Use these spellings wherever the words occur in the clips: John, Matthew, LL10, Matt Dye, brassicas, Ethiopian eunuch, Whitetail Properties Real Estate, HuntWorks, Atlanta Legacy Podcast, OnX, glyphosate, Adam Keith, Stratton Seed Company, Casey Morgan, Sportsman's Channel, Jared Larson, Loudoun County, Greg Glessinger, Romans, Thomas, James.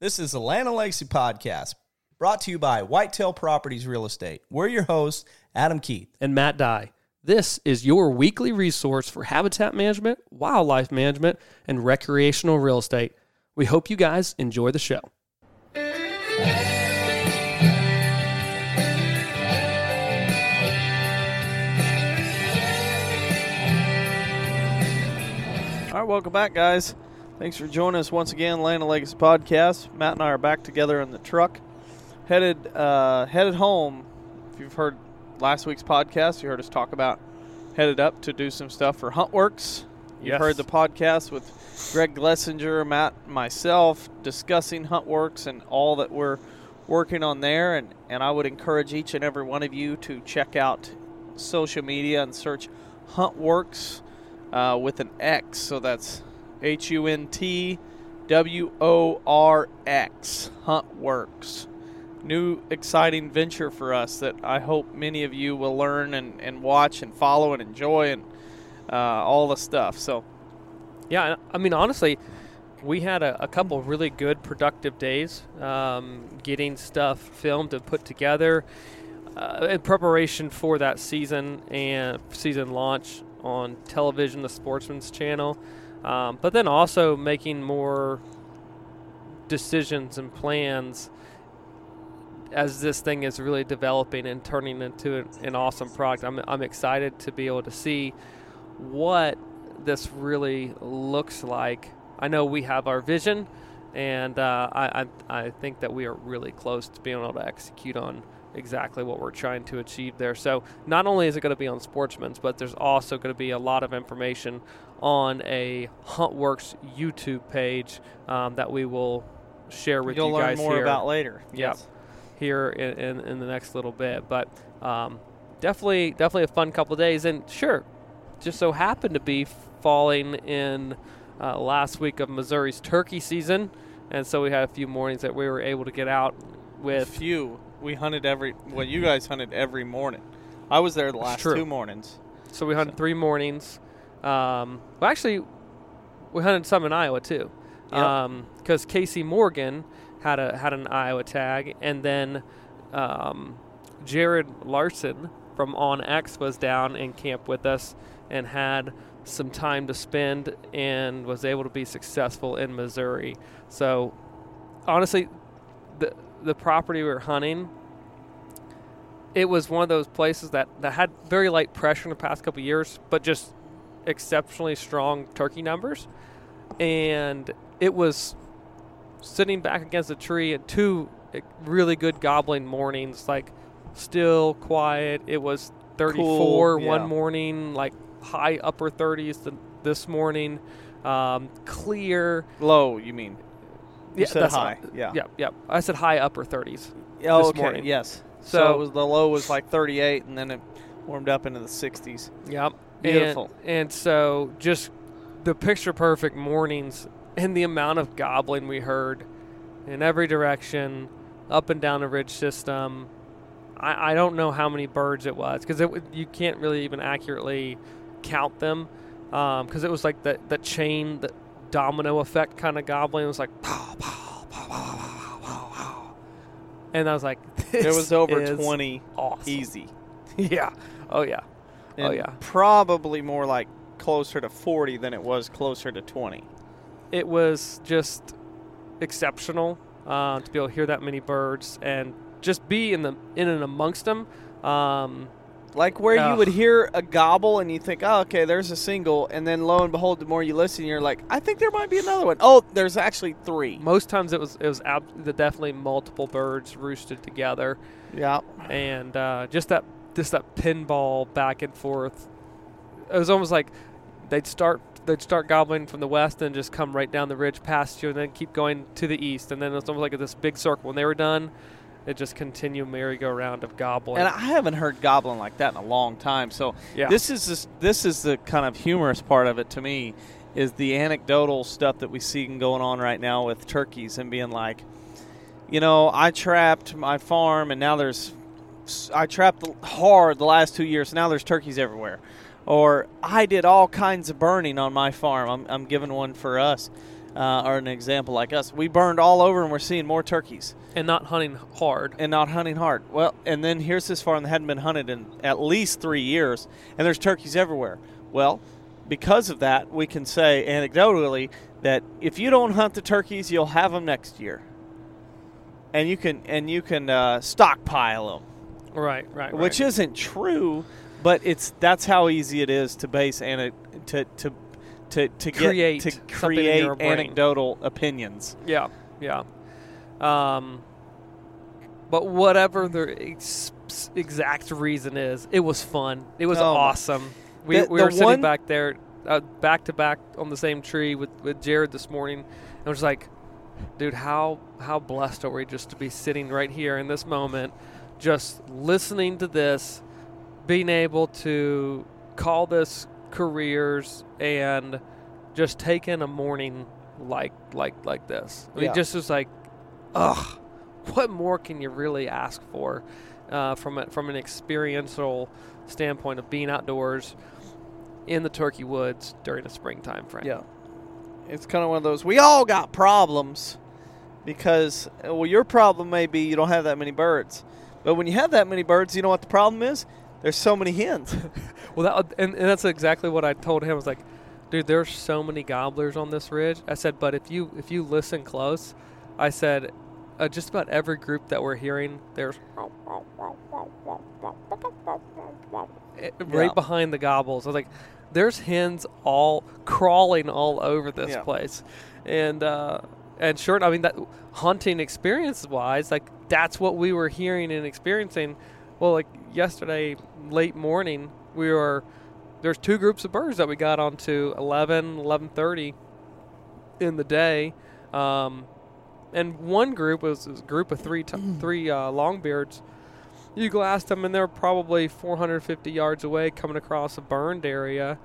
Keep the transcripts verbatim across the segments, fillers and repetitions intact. This is Atlanta Legacy Podcast, brought to you by Whitetail Properties Real Estate. We're your hosts, Adam Keith and Matt Dye. This is your weekly resource for habitat management, wildlife management, and recreational real estate. We hope you guys enjoy the show. All right, welcome back, guys. Thanks for joining us once again, Atlanta Legacy Podcast. Matt and I are back together in the truck, headed uh, headed home. If you've heard last week's podcast, you heard us talk about headed up to do some stuff for HuntWorks. You've yes. heard the podcast with Greg Glessinger, Matt, and myself discussing HuntWorks and all that we're working on there. And, and I would encourage each and every one of you to check out social media and search HuntWorks uh, with an X. So that's H U N T W O R X, HuntWorks. New exciting venture for us that I hope many of you will learn and, and watch and follow and enjoy and uh, all the stuff. So, yeah, I mean, honestly, we had a, a couple of really good productive days um, getting stuff filmed and put together uh, in preparation for that season and season launch on television, the Sportsman's Channel. Um, but then also making more decisions and plans as this thing is really developing and turning into an, an awesome product. I'm, I'm excited to be able to see what this really looks like. I know we have our vision, and uh, I, I, I think that we are really close to being able to execute on exactly what we're trying to achieve there. So not only is it going to be on Sportsman's, but there's also going to be a lot of information on a HuntWorks YouTube page um, that we will share with You'll you guys here. You'll learn more about later. Yep. Yes. Here in, in, in the next little bit. But um, definitely definitely a fun couple of days. And sure, just so happened to be falling in uh, last week of Missouri's turkey season. And so we had a few mornings that we were able to get out with. A few. We hunted every, well, you guys hunted every morning. I was there the last two mornings. So we hunted so. three mornings. Um, well, actually, we hunted some in Iowa, too. Yep. Um, 'cause Casey Morgan had a had an Iowa tag, and then um, Jared Larson from OnX was down in camp with us and had some time to spend and was able to be successful in Missouri. So, honestly, the the property we were hunting, it was one of those places that, that had very light pressure in the past couple of years, but just exceptionally strong turkey numbers. And it was sitting back against a tree and two really good gobbling mornings, like still quiet. It was thirty-four cool, yeah. one morning, like high upper thirties th- this morning, um, clear. Low, you mean? You yeah, said that's high. Not, yeah. Yeah, yeah. I said high upper thirties oh, this okay. morning. Yes. So, so it was, the low was like thirty-eight, and then it warmed up into the sixties. Yep. Beautiful. And, and so just the picture perfect mornings and the amount of gobbling we heard in every direction, up and down the ridge system. I, I don't know how many birds it was, because it you can't really even accurately count them, because um, it was like the, the chain, the domino effect kind of gobbling. It was like pow, pow, pow, pow, pow, pow, pow. And I was like, this there was over is twenty awesome. Easy. Yeah. Oh, yeah. And oh, yeah. Probably more like closer to forty than it was closer to twenty. It was just exceptional uh, to be able to hear that many birds and just be in the in and amongst them. Um, like where uh, you would hear a gobble and you think, oh, okay, there's a single. And then lo and behold, the more you listen, you're like, I think there might be another one. Oh, there's actually three. Most times it was it was ab- definitely multiple birds roosted together. Yeah. And uh, just that. Just that pinball back and forth. It was almost like they'd start they'd start gobbling from the west and just come right down the ridge past you and then keep going to the east. And then it was almost like this big circle. When they were done, it just continued merry-go-round of gobbling. And I haven't heard gobbling like that in a long time. So yeah. this is this, this is the kind of humorous part of it to me, is the anecdotal stuff that we see going on right now with turkeys and being like, you know, I trapped my farm and now there's I trapped hard the last two years. Now there's turkeys everywhere. Or I did all kinds of burning on my farm. I'm, I'm giving one for us. uh, are an example like us. We burned all over, and we're seeing more turkeys. And not hunting hard. And not hunting hard. Well, and then here's this farm that hadn't been hunted in at least three years, and there's turkeys everywhere. Well, because of that, we can say anecdotally that if you don't hunt the turkeys, you'll have them next year. And you can and you can uh, stockpile them. Right, right, right. Which isn't true, but it's that's how easy it is to base and to to to to create get, to create anecdotal opinions. Yeah, yeah. Um, but whatever the ex- exact reason is, it was fun. It was oh. awesome. We, the, we were sitting back there, uh, back to back on the same tree with, with Jared this morning, and I was like, dude, how how blessed are we just to be sitting right here in this moment, just listening to this, being able to call this careers, and just taking a morning like like like this. I mean, yeah. just was like, ugh, what more can you really ask for uh, from a, from an experiential standpoint of being outdoors in the turkey woods during the springtime frame? Yeah. It's kind of one of those, we all got problems because, well, your problem may be you don't have that many birds. But when you have that many birds, you know what the problem is? There's so many hens. well, that, and, and that's exactly what I told him. I was like, dude, there's so many gobblers on this ridge. I said, but if you if you listen close, I said, uh, just about every group that we're hearing, there's yeah. right behind the gobbles. I was like, there's hens all crawling all over this yeah. place, and uh, and sure, I mean that hunting experience wise, like that's what we were hearing and experiencing. Well, like yesterday late morning, we were there's two groups of birds that we got onto eleven, eleven thirty in the day, um, and one group was, was a group of three t- three uh, longbeards. You glassed them, and they're probably four hundred fifty yards away coming across a burned area.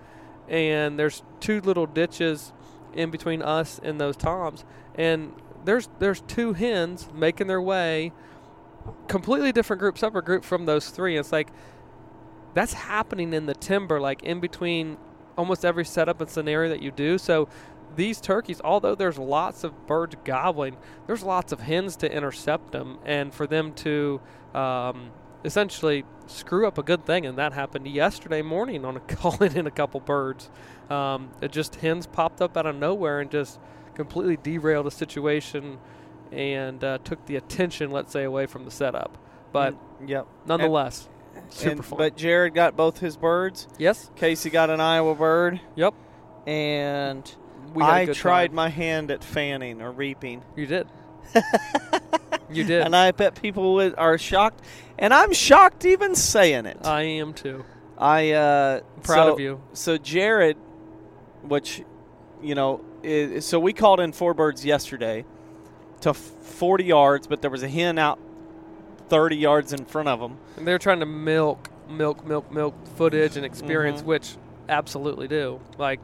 And there's two little ditches in between us and those toms. And there's there's two hens making their way, completely different group, separate group from those three. It's like that's happening in the timber, like in between almost every setup and scenario that you do. So these turkeys, although there's lots of birds gobbling, there's lots of hens to intercept them and for them to um, – essentially screw up a good thing, and that happened yesterday morning on a calling in a couple birds. Um, it just hens popped up out of nowhere and just completely derailed the situation and uh, took the attention, let's say, away from the setup. But mm, yep. nonetheless, and, super and, fun. But Jared got both his birds. Yes. Casey got an Iowa bird. Yep. And we I tried time. my hand at fanning or reaping. You did. You did. And I bet people would, are shocked. And I'm shocked even saying it. I am too. I, uh, I'm proud so, of you. So Jared, which, you know, is, so we called in four birds yesterday to forty yards, but there was a hen out thirty yards in front of them. And they're trying to milk, milk, milk, milk footage and experience, mm-hmm. which absolutely do. Like,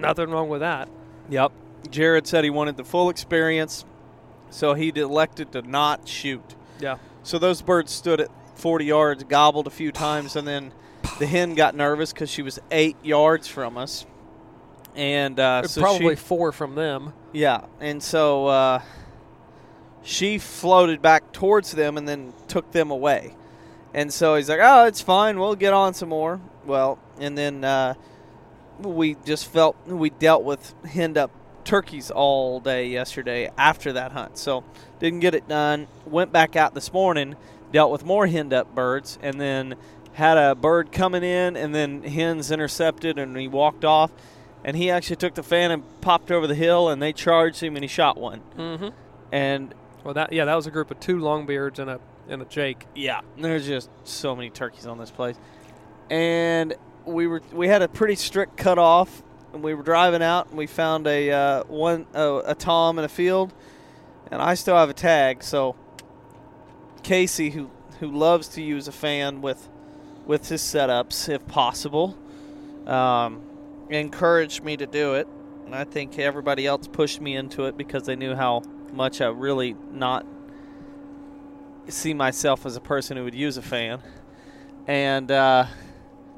nothing wrong with that. Yep. Jared said he wanted the full experience. So he elected to not shoot. Yeah. So those birds stood at forty yards, gobbled a few times, and then the hen got nervous because she was eight yards from us, and uh, so probably she, four from them. Yeah, and so uh, she floated back towards them and then took them away. And so he's like, "Oh, it's fine. We'll get on some more." Well, and then uh, we just felt we dealt with hen up. turkeys all day yesterday after that hunt, so didn't get it done. Went back out this morning, dealt with more henned up birds, and then had a bird coming in, and then hens intercepted, and he walked off, and he actually took the fan and popped over the hill, and they charged him, and he shot one. Mm-hmm. And well, that yeah, that was a group of two longbeards and a and a jake. Yeah, there's just so many turkeys on this place, and we were we had a pretty strict cutoff. And we were driving out, and we found a uh, one uh, a tom in a field, and I still have a tag. So Casey, who who loves to use a fan with with his setups if possible, um, encouraged me to do it, and I think everybody else pushed me into it because they knew how much I really not see myself as a person who would use a fan, and uh,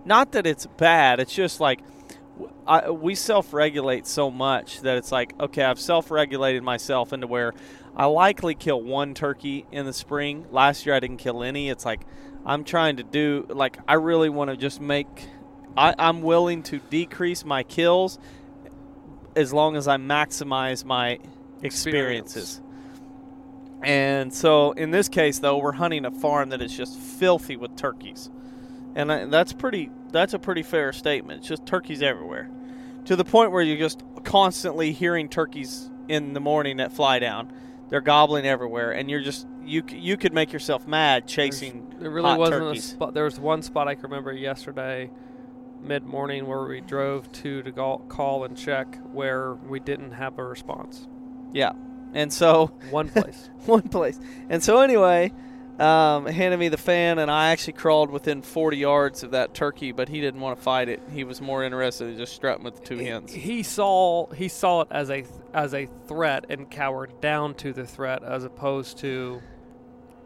not that it's bad. It's just like. I, we self-regulate so much that it's like, okay, I've self-regulated myself into where I likely kill one turkey in the spring. Last year I didn't kill any. It's like I'm trying to do, like, I really want to just make, I, I'm willing to decrease my kills as long as I maximize my experiences. Experience. And so in this case, though, we're hunting a farm that is just filthy with turkeys. And I, that's pretty, that's a pretty fair statement. It's just turkeys everywhere, to the point where you're just constantly hearing turkeys in the morning that fly down. They're gobbling everywhere, and you're just, you you could make yourself mad chasing There's, It really hot wasn't turkeys. A spot. There was one spot I can remember yesterday mid-morning where we drove to to go, call and check, where we didn't have a response. Yeah. And so one place, one place. And so anyway, um, handed me the fan, and I actually crawled within forty yards of that turkey, but he didn't want to fight it. He was more interested in just strutting with the two hands. He, he saw he saw it as a as a threat and cowered down to the threat, as opposed to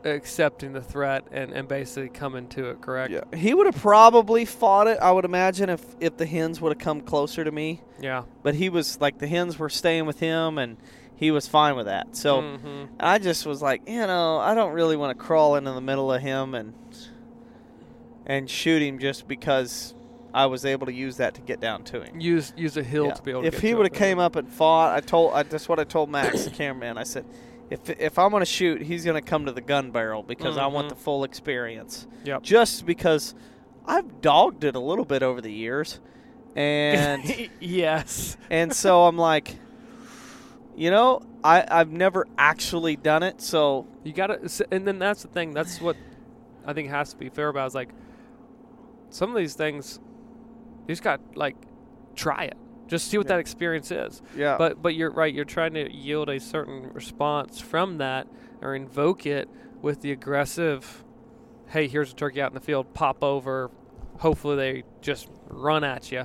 accepting the threat and, and basically coming to it. Correct. Yeah. He would have probably fought it, I would imagine, if if the hens would have come closer to me. Yeah. But he was like, the hens were staying with him, and he was fine with that. So mm-hmm. I just was like, you know, I don't really want to crawl into the middle of him and and shoot him just because I was able to use that to get down to him. Use use a hill yeah. to be able. If to If he would have came up and fought, I told I, that's what I told Max, the cameraman. I said, if if I'm going to shoot, he's going to come to the gun barrel, because mm-hmm. I want the full experience. Yep. Just because I've dogged it a little bit over the years, and yes, and so I'm like, you know, I, I've never actually done it, so you gotta. And then that's the thing. That's what I think has to be fair about. Is like some of these things, you just got like try it, just see what yeah. that experience is. Yeah. But but you're right. You're trying to yield a certain response from that, or invoke it with the aggressive, hey, here's a turkey out in the field. Pop over. Hopefully they just run at you.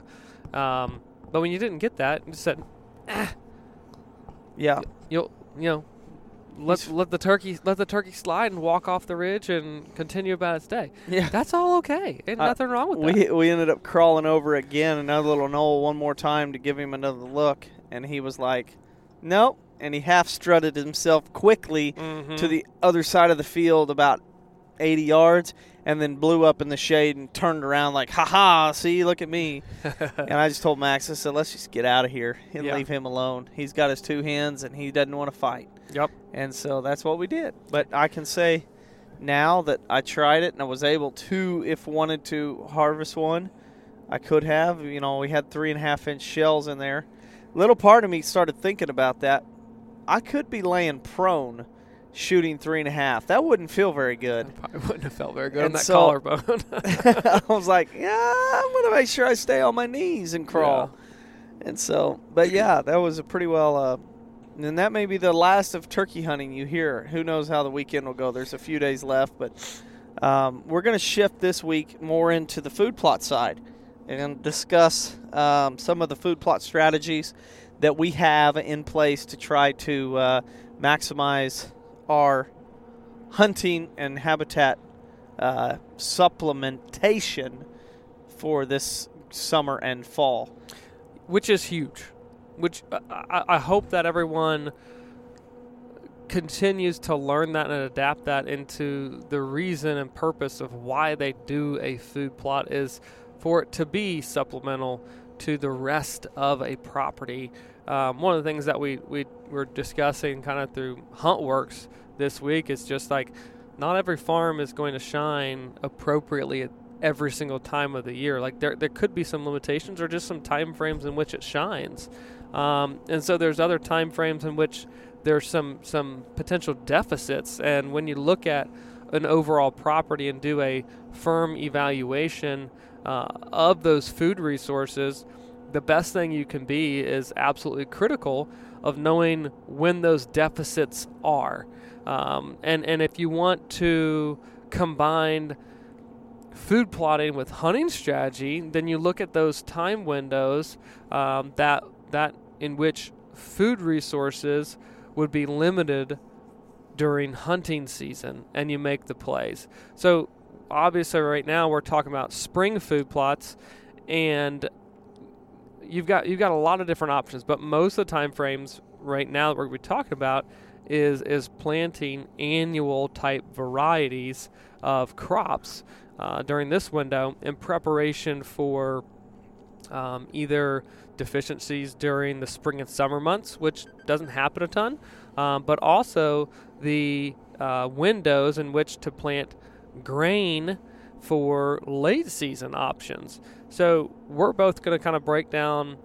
Um, but when you didn't get that, you just said, ah. Yeah, you you know, let He's, let the turkey let the turkey slide and walk off the ridge and continue about its day. Yeah, that's all okay. Ain't uh, nothing wrong with we, that. We ended up crawling over again another little knoll one more time to give him another look, and he was like, nope, and he half strutted himself quickly mm-hmm. to the other side of the field about eighty yards, and then blew up in the shade and turned around like, ha ha, see, look at me. And I just told Max, I said, let's just get out of here and yeah. leave him alone. He's got his two hands and he doesn't want to fight. Yep. And so that's what we did. But I can say now that I tried it and I was able to, if wanted to, harvest one, I could have. You know, we had three and a half inch shells in there. Little part of me started thinking about that. I could be laying prone shooting three and a half. That wouldn't feel very good. I probably wouldn't have felt very good and on that so, collarbone. I was like, yeah, I'm going to make sure I stay on my knees and crawl. Yeah. And so, but yeah, that was a pretty well, uh, and that may be the last of turkey hunting you hear. Who knows how the weekend will go. There's a few days left, but um, we're going to shift this week more into the food plot side and discuss um, some of the food plot strategies that we have in place to try to uh, maximize our hunting and habitat uh, supplementation for this summer and fall, which is huge. Which I, I hope that everyone continues to learn that and adapt that into the reason and purpose of why they do a food plot, is for it to be supplemental to the rest of a property. Um, one of the things that we, we were discussing kind of through HuntWorks this week is just like, not every farm is going to shine appropriately at every single time of the year. Like there there could be some limitations or just some time frames in which it shines. Um, and so there's other time frames in which there's some, some potential deficits. And when you look at an overall property and do a firm evaluation uh, of those food resources, the best thing you can be is absolutely critical of knowing when those deficits are. Um, and, and if you want to combine food plotting with hunting strategy, then you look at those time windows um, that that in which food resources would be limited during hunting season, and you make the plays. So obviously right now we're talking about spring food plots, and you've got you've got a lot of different options, but most of the time frames right now that we're going to be talking about is is planting annual type varieties of crops uh, during this window in preparation for um, either deficiencies during the spring and summer months, which doesn't happen a ton, um, but also the uh, windows in which to plant grain for late season options. So we're both going to kind of break down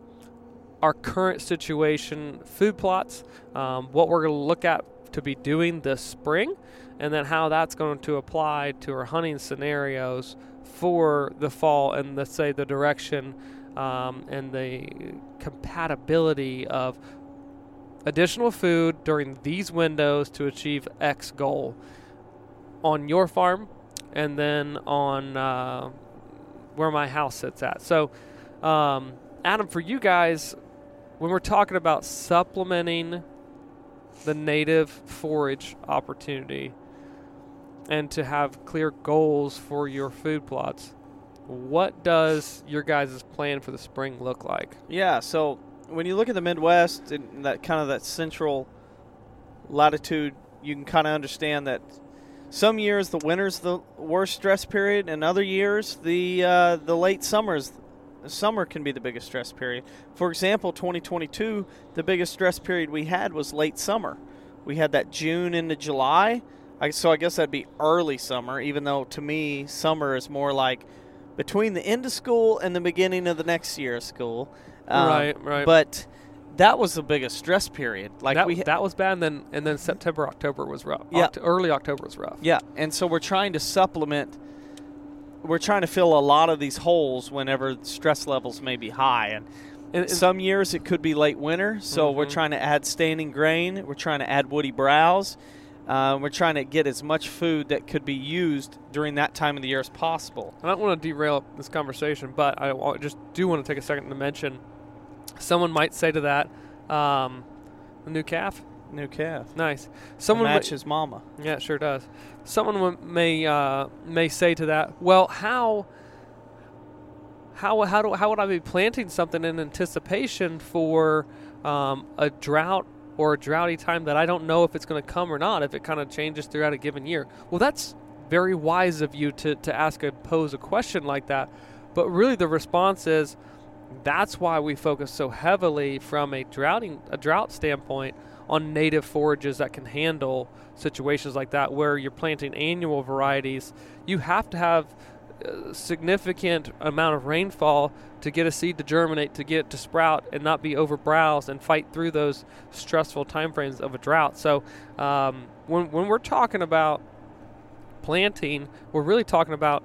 our current situation, food plots, um, what we're going to look at to be doing this spring, and then how that's going to apply to our hunting scenarios for the fall, and let's say the direction um, and the compatibility of additional food during these windows to achieve X goal on your farm, and then on uh, where my house sits at. So, um, Adam, for you guys, when we're talking about supplementing the native forage opportunity and to have clear goals for your food plots, what does your guys' plan for the spring look like? Yeah, so when you look at the Midwest and that kind of that central latitude, you can kind of understand that some years the winter's the worst stress period, and other years the uh, the late summers, summer can be the biggest stress period. For example, twenty twenty-two, the biggest stress period we had was late summer. We had that June into July, I, so I guess that'd be early summer, even though to me summer is more like between the end of school and the beginning of the next year of school. Um, right, right. But that was the biggest stress period. Like that, we ha- that was bad, and then and then September, October was rough. Yeah. Oct- early October was rough. Yeah, and so we're trying to supplement. We're trying to fill a lot of these holes whenever stress levels may be high, and, and some years it could be late winter. So mm-hmm. we're trying to add standing grain. We're trying to add woody browse. Uh, we're trying to get as much food that could be used during that time of the year as possible. I don't want to derail this conversation, but I just do want to take a second to mention someone might say to that, um, a new calf. New calf. Nice. Someone matches ma- mama. Yeah, it sure does. Someone w- may uh, may say to that, well, how how how do how would I be planting something in anticipation for um, a drought or a droughty time that I don't know if it's going to come or not, if it kind of changes throughout a given year? Well, that's very wise of you to to ask and pose a question like that. But really, the response is that's why we focus so heavily from a droughting a drought standpoint on native forages that can handle situations like that, where you're planting annual varieties. You have to have a significant amount of rainfall to get a seed to germinate, to get it to sprout, and not be overbrowsed and fight through those stressful timeframes of a drought. So um, when when we're talking about planting, we're really talking about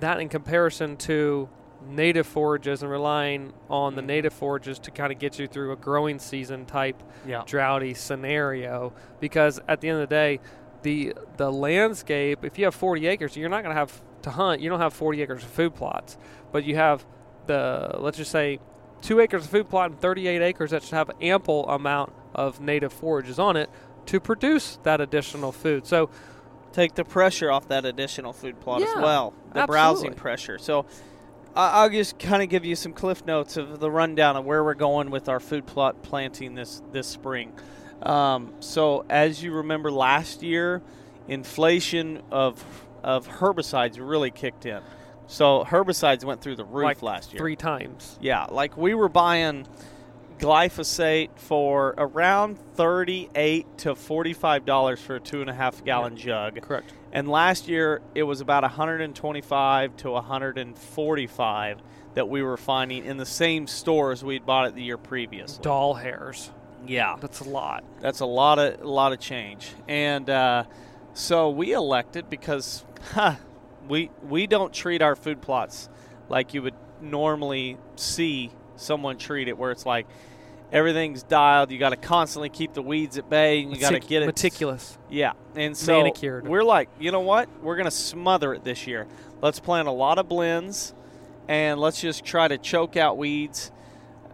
that in comparison to native forages and relying on the native forages to kind of get you through a growing season type yeah. droughty scenario, because at the end of the day, the the landscape, if you have forty acres, you're not going to have to hunt. You don't have forty acres of food plots, but you have the, let's just say, two acres of food plot and thirty-eight acres that should have ample amount of native forages on it to produce that additional food. So take the pressure off that additional food plot yeah, as well, the absolutely. browsing pressure. So I'll just kind of give you some cliff notes of the rundown of where we're going with our food plot planting this, this spring. Um, so as you remember last year, inflation of of herbicides really kicked in. So herbicides went through the roof like last year. Three times. Yeah, like we were buying glyphosate for around thirty-eight to forty-five dollars for a two and a half gallon yeah. jug. Correct. And last year it was about one twenty-five to one forty-five that we were finding in the same stores we'd bought it the year previously. Doll hairs. Yeah, that's a lot. That's a lot of a lot of change. And uh, so we elected, because huh, we we don't treat our food plots like you would normally see someone treat it, where it's like everything's dialed, you got to constantly keep the weeds at bay, and you got to get it meticulous yeah and so manicured. We're like, you know what, we're gonna smother it this year. Let's plant a lot of blends and let's just try to choke out weeds.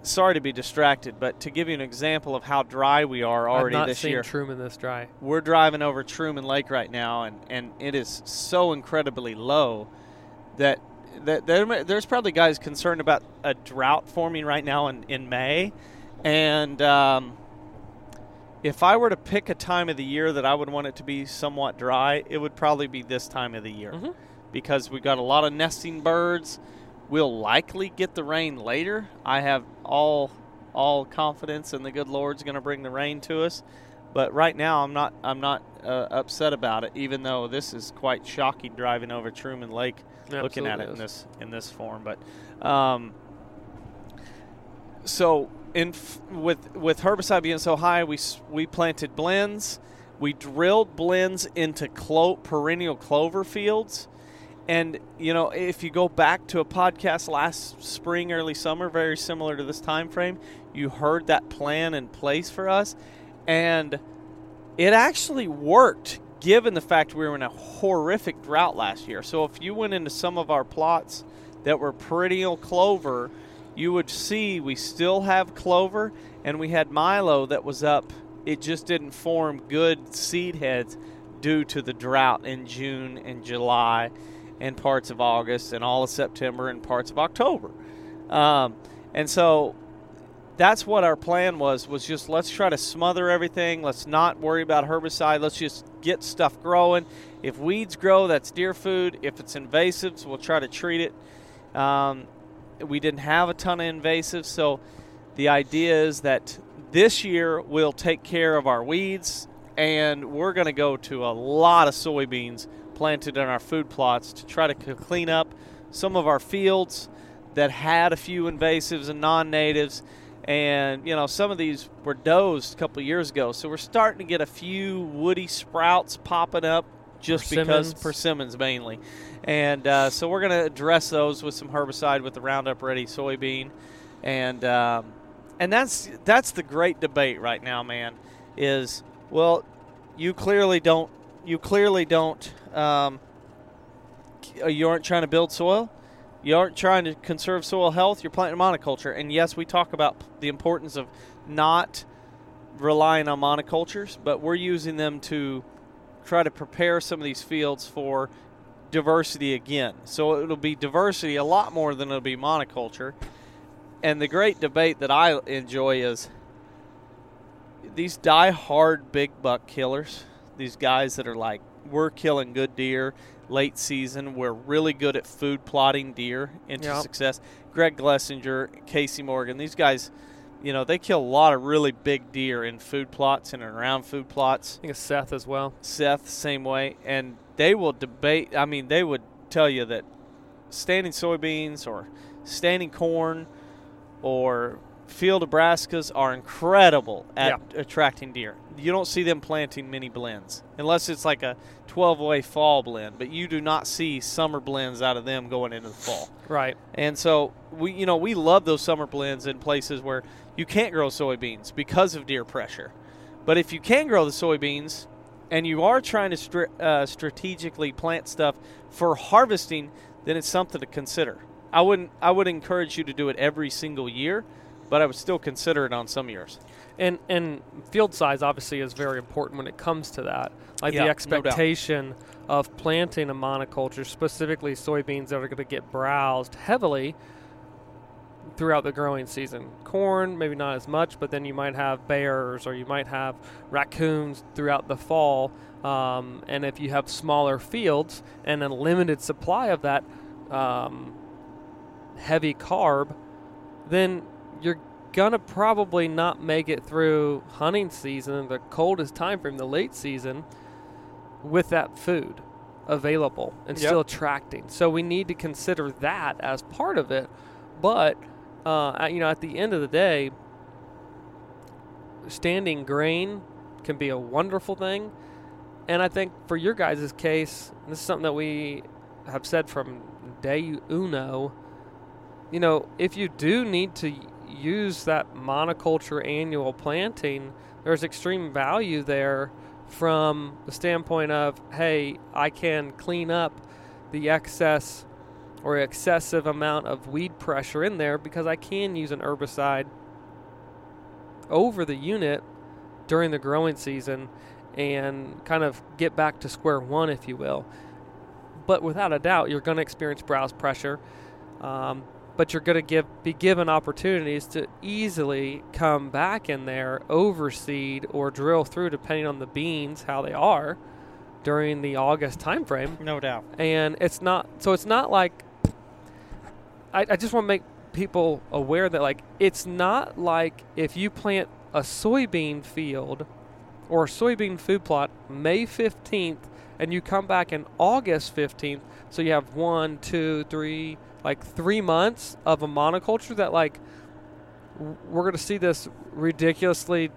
Sorry to be distracted, but to give you an example of how dry we are already I've not this seen year Truman this dry. We're driving over Truman Lake right now, and and it is so incredibly low that that there, there's probably guys concerned about a drought forming right now in, in May. And um, if I were to pick a time of the year that I would want it to be somewhat dry, it would probably be this time of the year. Mm-hmm. Because we've got a lot of nesting birds. We'll likely get the rain later. I have all all confidence in the good Lord's going to bring the rain to us. But right now, I'm not I'm not uh, upset about it, even though this is quite shocking driving over Truman Lake, Absolutely looking at it is. in this in this form. But um, so in f- with with herbicide being so high, we we planted blends, we drilled blends into clo- perennial clover fields, and you know if you go back to a podcast last spring, early summer, very similar to this time frame, you heard that plan in place for us. And it actually worked, given the fact we were in a horrific drought last year. So if you went into some of our plots that were perennial clover, you would see we still have clover, and we had milo that was up. It just didn't form good seed heads due to the drought in June and July and parts of August and all of September and parts of October. Um, and so... That's what our plan was, was just let's try to smother everything. Let's not worry about herbicide. Let's just get stuff growing. If weeds grow, that's deer food. If it's invasives, we'll try to treat it. Um, we didn't have a ton of invasives, so the idea is that this year we'll take care of our weeds, and we're going to go to a lot of soybeans planted in our food plots to try to clean up some of our fields that had a few invasives and non-natives. And, you know, some of these were dozed a couple of years ago. So we're starting to get a few woody sprouts popping up just because persimmons mainly. And uh, so we're going to address those with some herbicide with the Roundup Ready soybean. And um, and that's that's the great debate right now, man, is, well, you clearly don't you clearly don't um, you aren't trying to build soil. You aren't trying to conserve soil health. You're planting monoculture. And, yes, we talk about the importance of not relying on monocultures, but we're using them to try to prepare some of these fields for diversity again. So it'll be diversity a lot more than it'll be monoculture. And the great debate that I enjoy is these die-hard big buck killers, these guys that are like, we're killing good deer late season. We're really good at food plotting deer into yep. success. Greg Glessinger, Casey Morgan, these guys, you know, they kill a lot of really big deer in food plots and around food plots. I think it's Seth as well. Seth, same way. And they will debate. I mean, they would tell you that standing soybeans or standing corn or field Nebraskas are incredible at yeah. attracting deer. You don't see them planting many blends unless it's like a twelve-way fall blend, but you do not see summer blends out of them going into the fall. Right. And so we, you know, we love those summer blends in places where you can't grow soybeans because of deer pressure. But if you can grow the soybeans and you are trying to str- uh, strategically plant stuff for harvesting, then it's something to consider. I wouldn't. I would encourage you to do it every single year, but I would still consider it on some years. And and field size obviously is very important when it comes to that. Like yeah, the expectation no doubt. of planting a monoculture, specifically soybeans that are going to get browsed heavily throughout the growing season. Corn, maybe not as much, but then you might have bears or you might have raccoons throughout the fall. Um, and if you have smaller fields and a limited supply of that um, heavy carb, then you're going to probably not make it through hunting season, the coldest time frame, the late season, with that food available and yep. still attracting. So we need to consider that as part of it. But, uh, you know, at the end of the day, standing grain can be a wonderful thing. And I think for your guys' case, this is something that we have said from day uno, you know, if you do need to use that monoculture annual planting, there's extreme value there from the standpoint of, hey, I can clean up the excess or excessive amount of weed pressure in there because I can use an herbicide over the unit during the growing season and kind of get back to square one, if you will. but without a doubt, you're going to experience browse pressure. Um, but you're going to give be given opportunities to easily come back in there, overseed, or drill through, depending on the beans, how they are during the August time frame. No doubt. And it's not so it's not like I, I just want to make people aware that, like, it's not like if you plant a soybean field or a soybean food plot May fifteenth and you come back in August fifteenth, so you have one, two, three, like three months of a monoculture that, like, we're going to see this ridiculously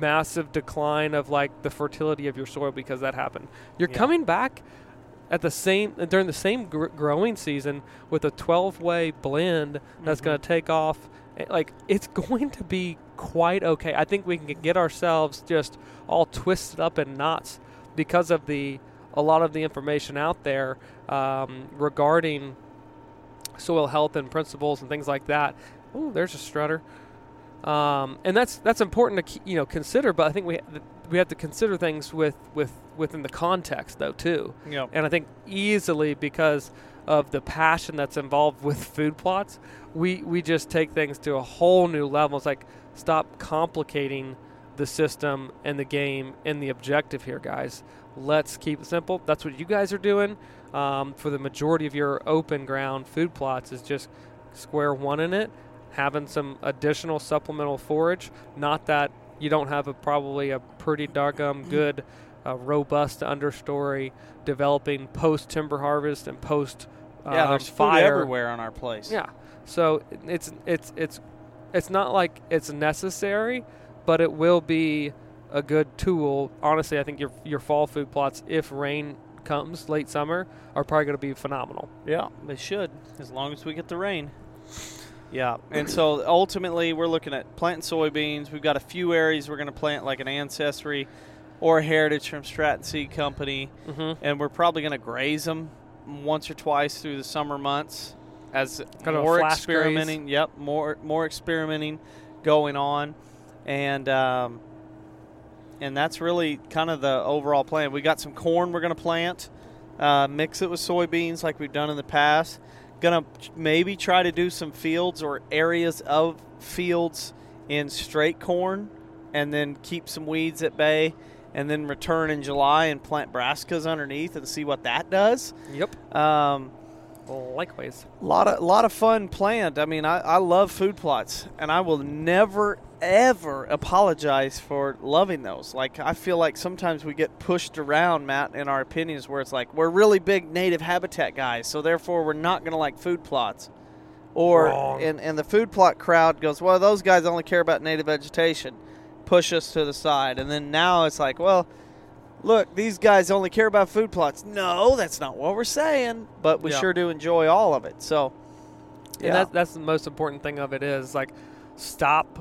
massive decline of, like, the fertility of your soil because that happened. You're yeah. coming back at the same during the same gr- growing season with a twelve-way blend mm-hmm. that's going to take off. Like, it's going to be quite okay. I think we can get ourselves just all twisted up in knots because of the a lot of the information out there um, regarding soil health and principles and things like that. Oh, there's a strutter. Um, and that's that's important to you know consider, but I think we we have to consider things with, with within the context though too. Yep. And I think easily because of the passion that's involved with food plots, we we just take things to a whole new level. It's like, stop complicating the system and the game and the objective here, guys. Let's keep it simple. That's what you guys are doing um, for the majority of your open ground food plots, is just square one in it. Having some additional supplemental forage, not that you don't have a probably a pretty darn good, uh, robust understory developing post timber harvest and post uh, yeah, there's fire food everywhere on our place. Yeah, so it's it's it's it's not like it's necessary, but it will be a good tool. Honestly, I think your your fall food plots, if rain comes late summer, are probably going to be phenomenal. Yeah, they should, as long as we get the rain. Yeah, and so ultimately we're looking at planting soybeans. We've got a few areas we're going to plant like an ancestry or a heritage from Stratton Seed Company, mm-hmm. and we're probably going to graze them once or twice through the summer months as kind more experimenting. Graze. Yep, more more experimenting going on, and um, and that's really kind of the overall plan. We got some corn we're going to plant, uh, mix it with soybeans like we've done in the past. Gonna maybe try to do some fields or areas of fields in straight corn and then keep some weeds at bay and then return in July and plant brassicas underneath and see what that does. Yep. Um, Likewise. A lot of, lot of fun planned. I mean, I, I love food plots, and I will never, ever apologize for loving those. Like, I feel like sometimes we get pushed around, Matt, in our opinions, where it's like, we're really big native habitat guys, so therefore we're not going to like food plots. Or, and, and the food plot crowd goes, well, those guys only care about native vegetation. Push us to the side. And then now it's like, well, look, these guys only care about food plots. No, that's not what we're saying, but we yeah. sure do enjoy all of it. So, yeah. And that's, that's the most important thing of it is, like, stop,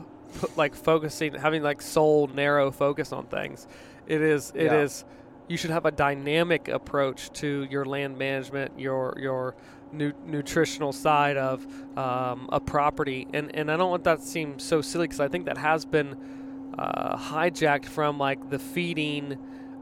like, focusing, having, like, soul narrow focus on things. It is, it yeah. is, you should have a dynamic approach to your land management, your, your nu- nutritional side of um, a property. And, and I don't want that to seem so silly, because I think that has been uh, hijacked from, like, the feeding,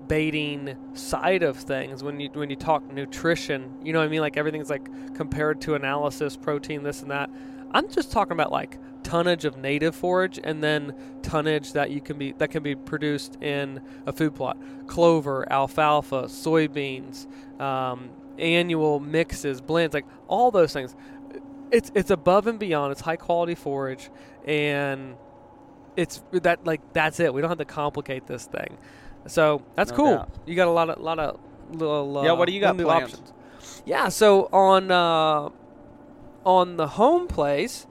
baiting side of things. When you when you talk nutrition, you know what I mean? Like, everything's like compared to analysis, protein, this and that. I'm just talking about, like, tonnage of native forage and then tonnage that you can be that can be produced in a food plot. Clover, alfalfa, soybeans, um, annual mixes, blends, like all those things. It's it's above and beyond. It's high quality forage, and it's that like that's it. We don't have to complicate this thing. So that's no cool. Doubt. You got a lot of lot of little uh, yeah. What do you got? New planned? Options. Yeah. So on uh, on the home place,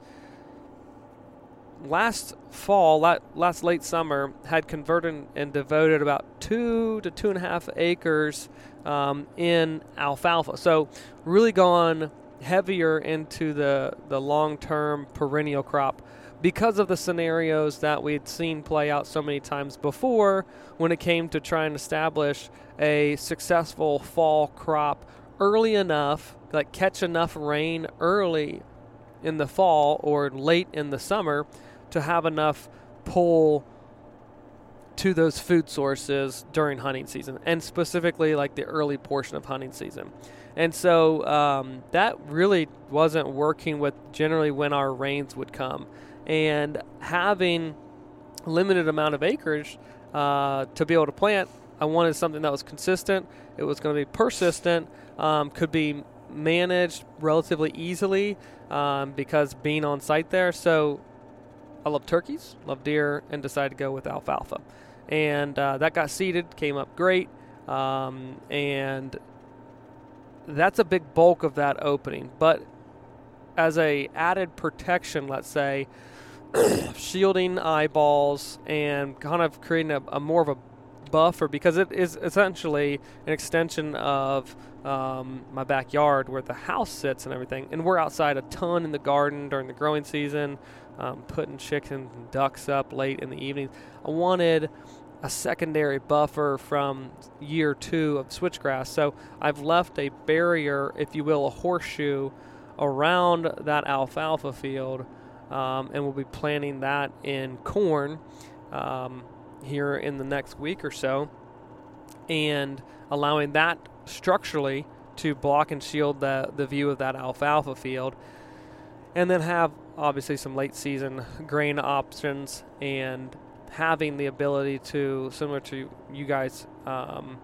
last fall, last, last late summer, had converted and devoted about two to two and a half acres um, in alfalfa. So really gone heavier into the the long term perennial crop, because of the scenarios that we had seen play out so many times before when it came to trying to establish a successful fall crop early enough, like catch enough rain early in the fall or late in the summer to have enough pull to those food sources during hunting season, and specifically like the early portion of hunting season. And so um, that really wasn't working with generally when our rains would come. And having limited amount of acreage uh, to be able to plant, I wanted something that was consistent. It was going to be persistent, um, could be managed relatively easily um, because being on site there. So I love turkeys, love deer, and decided to go with alfalfa. And uh, that got seeded, came up great. Um, and that's a big bulk of that opening. But as a added protection, let's say, shielding eyeballs and kind of creating a, a more of a buffer, because it is essentially an extension of um, my backyard where the house sits and everything. And we're outside a ton in the garden during the growing season, um, putting chickens and ducks up late in the evening. I wanted a secondary buffer from year two of switchgrass. So I've left a barrier, if you will, a horseshoe around that alfalfa field, um, and we'll be planting that in corn um, here in the next week or so, and allowing that structurally to block and shield the, the view of that alfalfa field, and then have obviously some late season grain options, and having the ability to, similar to you guys, um,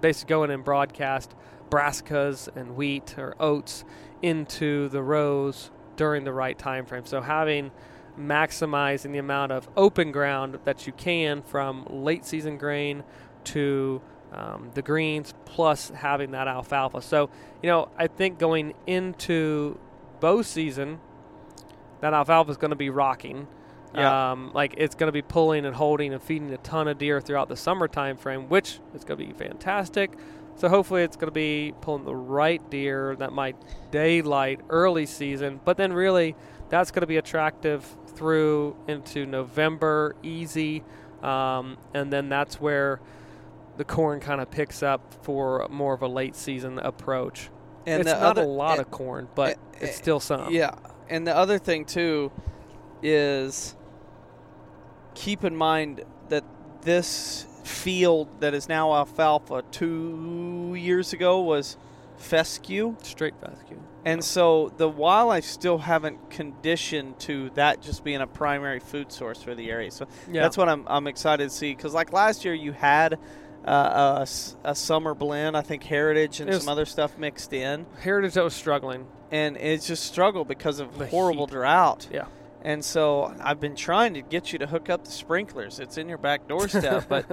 basically go in and broadcast brassicas and wheat or oats into the rows during the right time frame. So having maximizing the amount of open ground that you can from late season grain to um, the greens, plus having that alfalfa. So, you know, I think going into bow season, that alfalfa is going to be rocking. Yeah. Um, like it's going to be pulling and holding and feeding a ton of deer throughout the summer time frame, which is going to be fantastic. So hopefully it's going to be pulling the right deer that might daylight early season, but then really that's going to be attractive through into November, easy. Um, and then that's where the corn kind of picks up for more of a late season approach. And it's not other, a lot and, of corn, but and, it's still some. Yeah. And the other thing too is keep in mind that this field that is now alfalfa two years ago was fescue. Straight fescue. And so the wildlife still haven't conditioned to that just being a primary food source for the area. So yeah. that's what I'm I'm excited to see. Because like last year you had uh, a, a summer blend, I think Heritage and some other stuff mixed in. Heritage that was struggling. And it's just struggled because of the horrible heat. Drought. Yeah. And so I've been trying to get you to hook up the sprinklers. It's in your back doorstep, but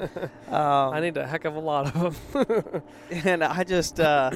um, I need a heck of a lot of them. And I just uh,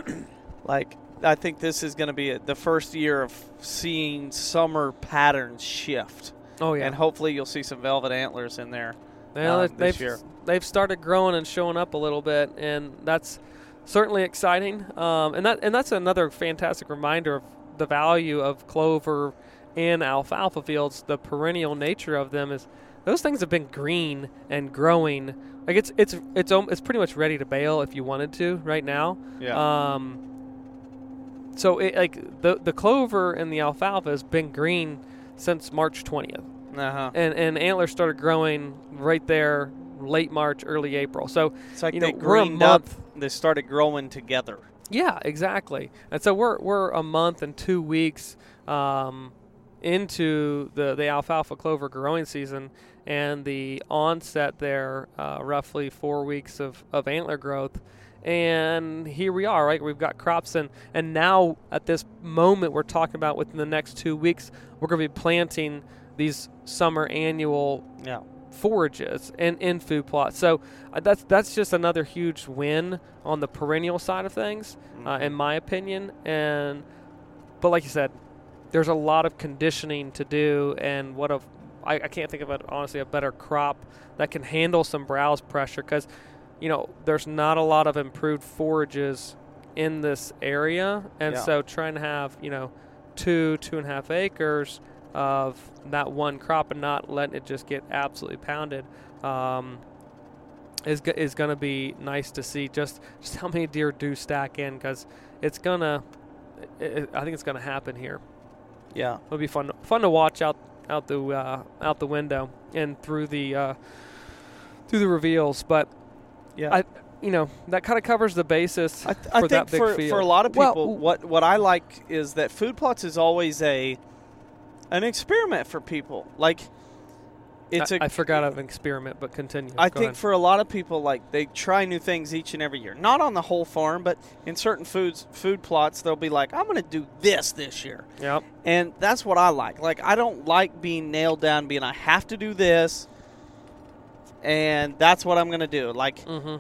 like I think this is going to be a, the first year of seeing summer patterns shift. Oh yeah, and hopefully you'll see some velvet antlers in there. Well, um, this they've, year they've started growing and showing up a little bit, and that's certainly exciting. Um, and that and that's another fantastic reminder of the value of clover. In alfalfa fields, the perennial nature of them is those things have been green and growing. Like it's it's it's it's pretty much ready to bale if you wanted to right now. Yeah. Um. So it, like the the clover and the alfalfa has been green since March twentieth. Uh huh. And and antlers started growing right there late March, early April. So it's like you they know, greened we're a month. Up. They started growing together. Yeah, exactly. And so we're we're a month and two weeks. Um. into the, the alfalfa clover growing season and the onset there, uh, roughly four weeks of, of antler growth. And here we are, right? We've got crops in, and now at this moment we're talking about within the next two weeks, we're going to be planting these summer annual yeah. forages and in food plots. So uh, that's that's just another huge win on the perennial side of things, mm-hmm. uh, in my opinion. And but like you said, there's a lot of conditioning to do, and what a I, I can't think of it, honestly, a better crop that can handle some browse pressure, because you know there's not a lot of improved forages in this area, and yeah. so trying to have you know two two and a half acres of that one crop and not letting it just get absolutely pounded um, is is going to be nice to see just just how many deer do stack in, because it's gonna it, I think it's gonna happen here. Yeah, it'll be fun fun to watch out out the uh, out the window and through the uh, through the reveals. But yeah, I, you know, that kind of covers the basis I th- for I think that big for, field. For a lot of people, well, what what I like is that food plots is always a an experiment for people. Like, it's I, a, I forgot of an experiment, but continue. I Go think ahead. For a lot of people, like, they try new things each and every year. Not on the whole farm, but in certain foods, food plots, they'll be like, I'm going to do this this year. Yep. And that's what I like. Like, I don't like being nailed down, being I have to do this, and that's what I'm going to do. Like, mm-hmm.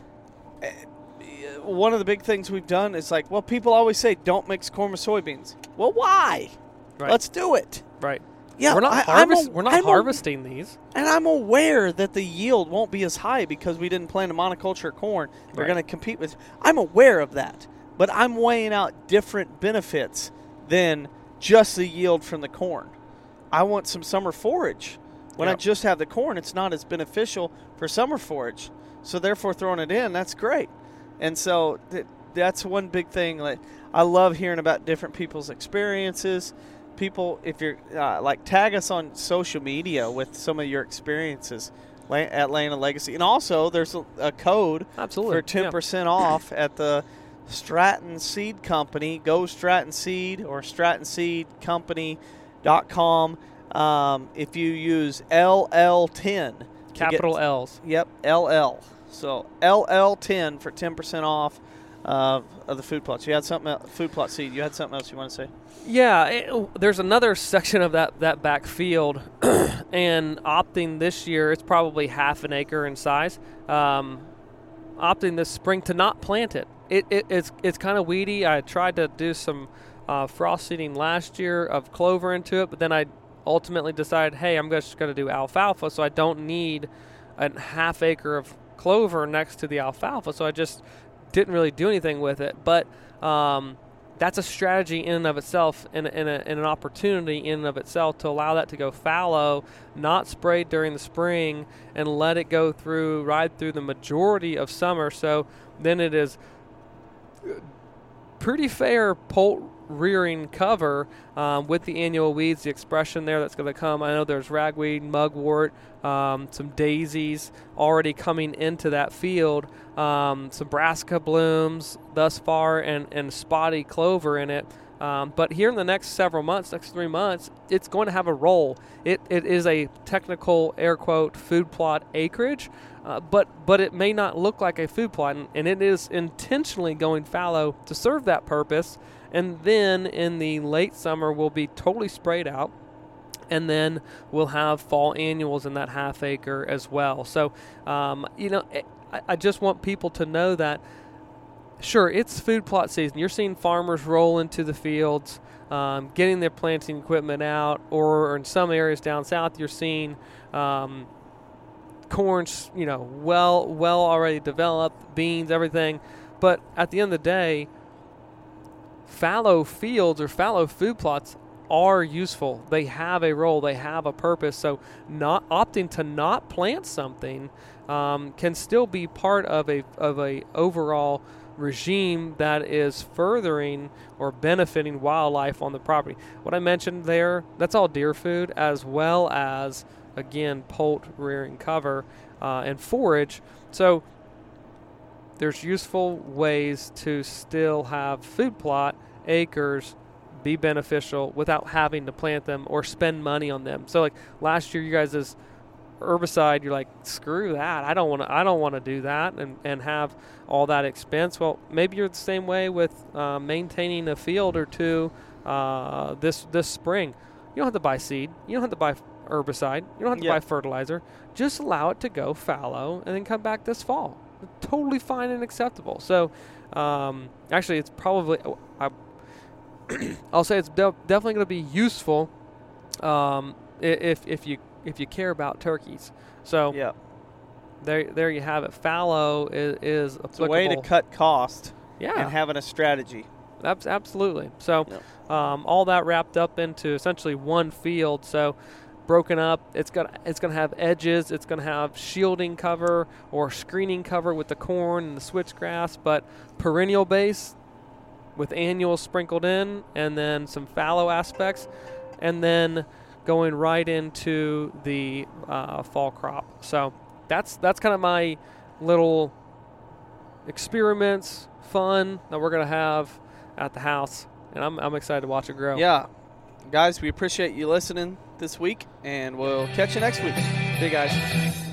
One of the big things we've done is like, well, people always say don't mix corn with soybeans. Well, why? Right. Let's do it. Right. Yeah, we're not, I, harvest, a, we're not harvesting a, these. And I'm aware that the yield won't be as high because we didn't plant a monoculture of corn. Right. We're going to compete with. I'm aware of that, but I'm weighing out different benefits than just the yield from the corn. I want some summer forage. When yep. I just have the corn, it's not as beneficial for summer forage. So, therefore, throwing it in, that's great. And so th- that's one big thing. Like, I love hearing about different people's experiences. People, if you're uh, like, tag us on social media with some of your experiences at Atlanta Legacy. And also, there's a, a code Absolutely. for ten percent yeah. off at the Stratton Seed Company. Go Stratton Seed or stratton seed company dot com um, if you use L L ten. Capital get, L's. Yep, L L. So L L ten for ten percent off. Uh, of the food plots. You had something else, food plot seed. You had something else you want to say? Yeah, it, there's another section of that, that back field, and opting this year, it's probably half an acre in size, um, opting this spring to not plant it. It, it it's it's kind of weedy. I tried to do some uh, frost seeding last year of clover into it, but then I ultimately decided, hey, I'm just going to do alfalfa, so I don't need a half acre of clover next to the alfalfa, so I just didn't really do anything with it, but um, that's a strategy in and of itself, and, and, a, and an opportunity in and of itself to allow that to go fallow, not sprayed during the spring, and let it go through, ride through the majority of summer. So then it is pretty fair poult rearing cover um, with the annual weeds, the expression there that's going to come. I know there's ragweed, mugwort, um, some daisies already coming into that field, um, some brassica blooms thus far, and, and spotty clover in it. Um, but here in the next several months, next three months, it's going to have a role. It it is a technical air quote food plot acreage, uh, but but it may not look like a food plot, and, and it is intentionally going fallow to serve that purpose. And then in the late summer, we'll be totally sprayed out, and then we'll have fall annuals in that half acre as well. So, um, you know, I, I just want people to know that, sure, it's food plot season. You're seeing farmers roll into the fields, um, getting their planting equipment out, or in some areas down south, you're seeing um, corn, you know, well, well already developed, beans, everything. But at the end of the day, fallow fields or fallow food plots are useful. They have a role. They have a purpose. So not opting to not plant something um, can still be part of a of a overall regime that is furthering or benefiting wildlife on the property. What I mentioned there, that's all deer food, as well as, again, poult rearing cover uh, and forage. So there's useful ways to still have food plot acres be beneficial without having to plant them or spend money on them. So like last year, you guys' herbicide, you're like, screw that. I don't want to I don't want to do that and, and have all that expense. Well, maybe you're the same way with uh, maintaining a field or two uh, this this spring. You don't have to buy seed. You don't have to buy herbicide. You don't have to yep. buy fertilizer. Just allow it to go fallow and then come back this fall. Totally fine and acceptable. So, um, actually, it's probably I, I'll say it's de- definitely going to be useful um, if if you if you care about turkeys. So, yeah, there there you have it. Fallow is, is applicable. It's a way to cut cost. Yeah, and having a strategy. That's absolutely. So, yeah. um, all that wrapped up into essentially one field. So. Broken up, it's gonna it's gonna have edges, it's gonna have shielding cover or screening cover with the corn and the switchgrass, but perennial base with annuals sprinkled in, and then some fallow aspects, and then going right into the uh, fall crop. So that's that's kind of my little experiments, fun that we're gonna have at the house, and I'm I'm excited to watch it grow. Yeah, guys, we appreciate you listening this week, and we'll catch you next week. See you guys.